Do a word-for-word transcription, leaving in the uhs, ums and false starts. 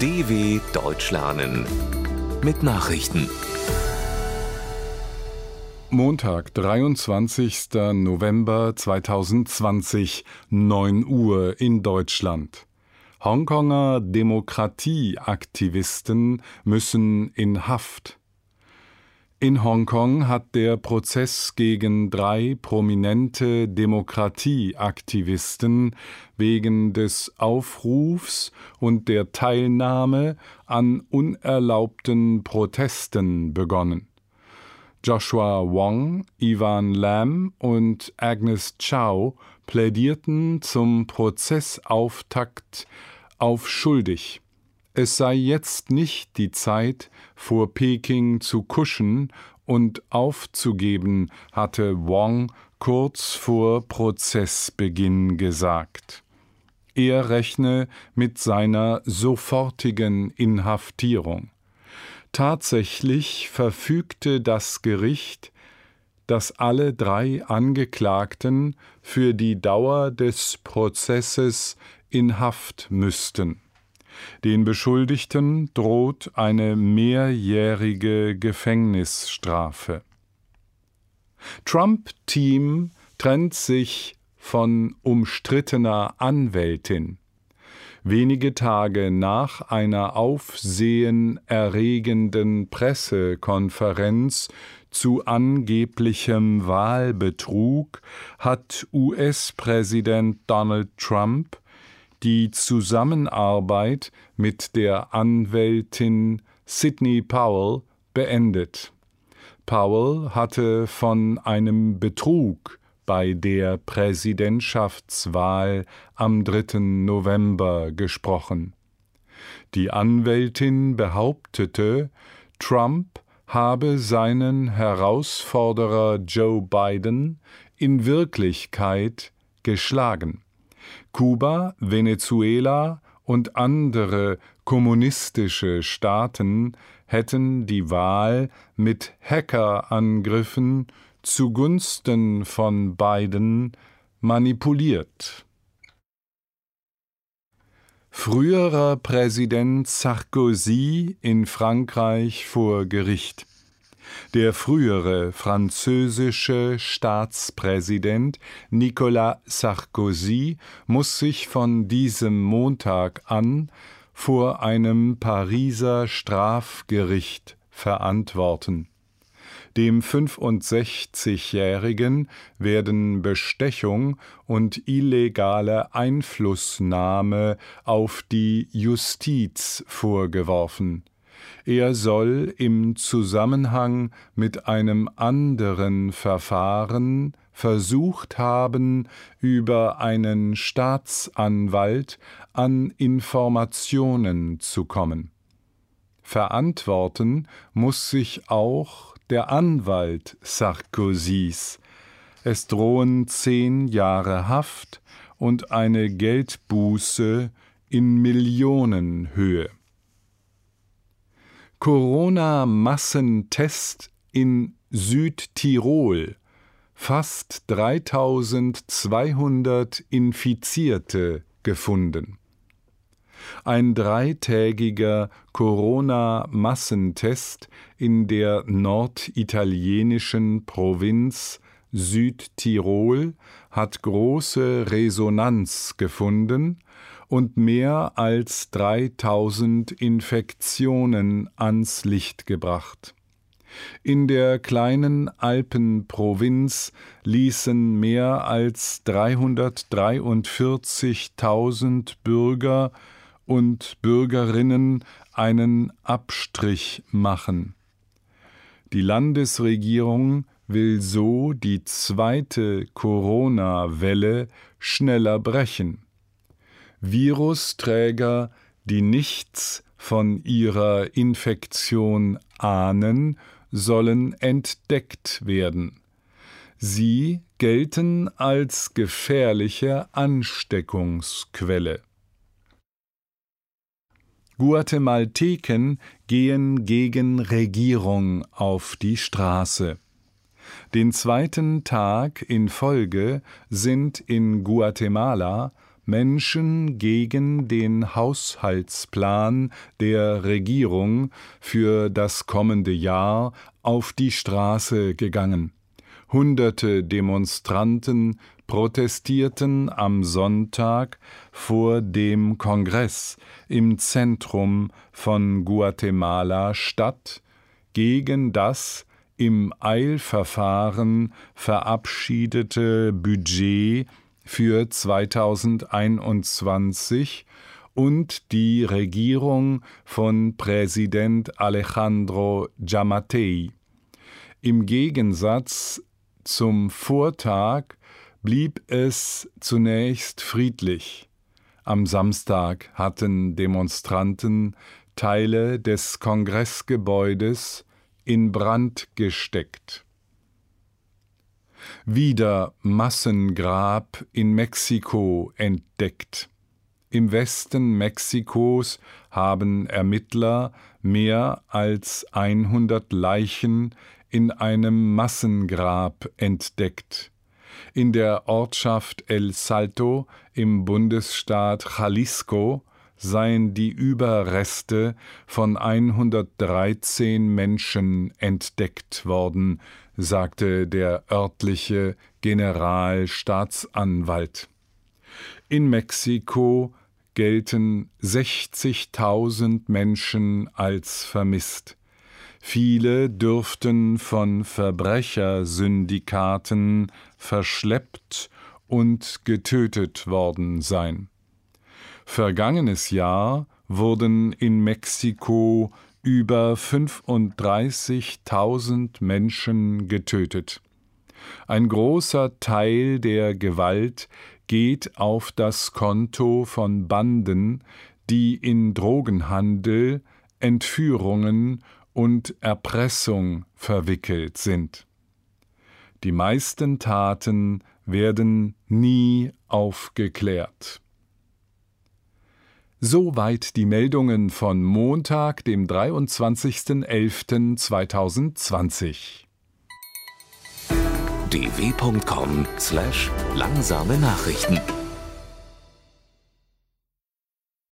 D W Deutsch lernen mit Nachrichten. Montag, dreiundzwanzigster November zweitausendzwanzig, neun Uhr in Deutschland. Hongkonger Demokratieaktivisten müssen in Haft. In Hongkong hat der Prozess gegen drei prominente Demokratieaktivisten wegen des Aufrufs und der Teilnahme an unerlaubten Protesten begonnen. Joshua Wong, Ivan Lam und Agnes Chow plädierten zum Prozessauftakt auf schuldig. Es sei jetzt nicht die Zeit, vor Peking zu kuschen und aufzugeben, hatte Wong kurz vor Prozessbeginn gesagt. Er rechne mit seiner sofortigen Inhaftierung. Tatsächlich verfügte das Gericht, dass alle drei Angeklagten für die Dauer des Prozesses in Haft müssten. Den Beschuldigten droht eine mehrjährige Gefängnisstrafe. Trump-Team trennt sich von umstrittener Anwältin. Wenige Tage nach einer aufsehenerregenden Pressekonferenz zu angeblichem Wahlbetrug hat U S-Präsident Donald Trump die Zusammenarbeit mit der Anwältin Sidney Powell beendet. Powell hatte von einem Betrug bei der Präsidentschaftswahl am dritten November gesprochen. Die Anwältin behauptete, Trump habe seinen Herausforderer Joe Biden in Wirklichkeit geschlagen. Kuba, Venezuela und andere kommunistische Staaten hätten die Wahl mit Hackerangriffen zugunsten von Biden manipuliert. Früherer Präsident Sarkozy in Frankreich vor Gericht. Der frühere französische Staatspräsident Nicolas Sarkozy muss sich von diesem Montag an vor einem Pariser Strafgericht verantworten. Dem fünfundsechzigjährigen werden Bestechung und illegale Einflussnahme auf die Justiz vorgeworfen. Er soll im Zusammenhang mit einem anderen Verfahren versucht haben, über einen Staatsanwalt an Informationen zu kommen. Verantworten muss sich auch der Anwalt Sarkozys. Es drohen zehn Jahre Haft und eine Geldbuße in Millionenhöhe. Corona-Massentest in Südtirol. Fast dreitausendzweihundert Infizierte gefunden. Ein dreitägiger Corona-Massentest in der norditalienischen Provinz Südtirol hat große Resonanz gefunden und mehr als dreitausend Infektionen ans Licht gebracht. In der kleinen Alpenprovinz ließen mehr als dreihundertdreiundvierzigtausend Bürger und Bürgerinnen einen Abstrich machen. Die Landesregierung will so die zweite Corona-Welle schneller brechen. Virusträger, die nichts von ihrer Infektion ahnen, sollen entdeckt werden. Sie gelten als gefährliche Ansteckungsquelle. Guatemalteken gehen gegen Regierung auf die Straße. Den zweiten Tag in Folge sind in Guatemala Menschen gegen den Haushaltsplan der Regierung für das kommende Jahr auf die Straße gegangen. Hunderte Demonstranten protestierten am Sonntag vor dem Kongress im Zentrum von Guatemala-Stadt gegen das im Eilverfahren verabschiedete Budget für zweitausendeinundzwanzig und die Regierung von Präsident Alejandro Giammattei. Im Gegensatz zum Vortag blieb es zunächst friedlich. Am Samstag hatten Demonstranten Teile des Kongressgebäudes in Brand gesteckt. Wieder Massengrab in Mexiko entdeckt. Im Westen Mexikos haben Ermittler mehr als hundert Leichen in einem Massengrab entdeckt. In der Ortschaft El Salto im Bundesstaat Jalisco seien die Überreste von hundertdreizehn Menschen entdeckt worden, sagte der örtliche Generalstaatsanwalt. In Mexiko gelten sechzigtausend Menschen als vermisst. Viele dürften von Verbrechersyndikaten verschleppt und getötet worden sein. Vergangenes Jahr wurden in Mexiko über fünfunddreißigtausend Menschen getötet. Ein großer Teil der Gewalt geht auf das Konto von Banden, die in Drogenhandel, Entführungen und Erpressung verwickelt sind. Die meisten Taten werden nie aufgeklärt. Soweit die Meldungen von Montag, dem dreiundzwanzigsten elften zweitausendzwanzig. d w punkt com slash langsame Nachrichten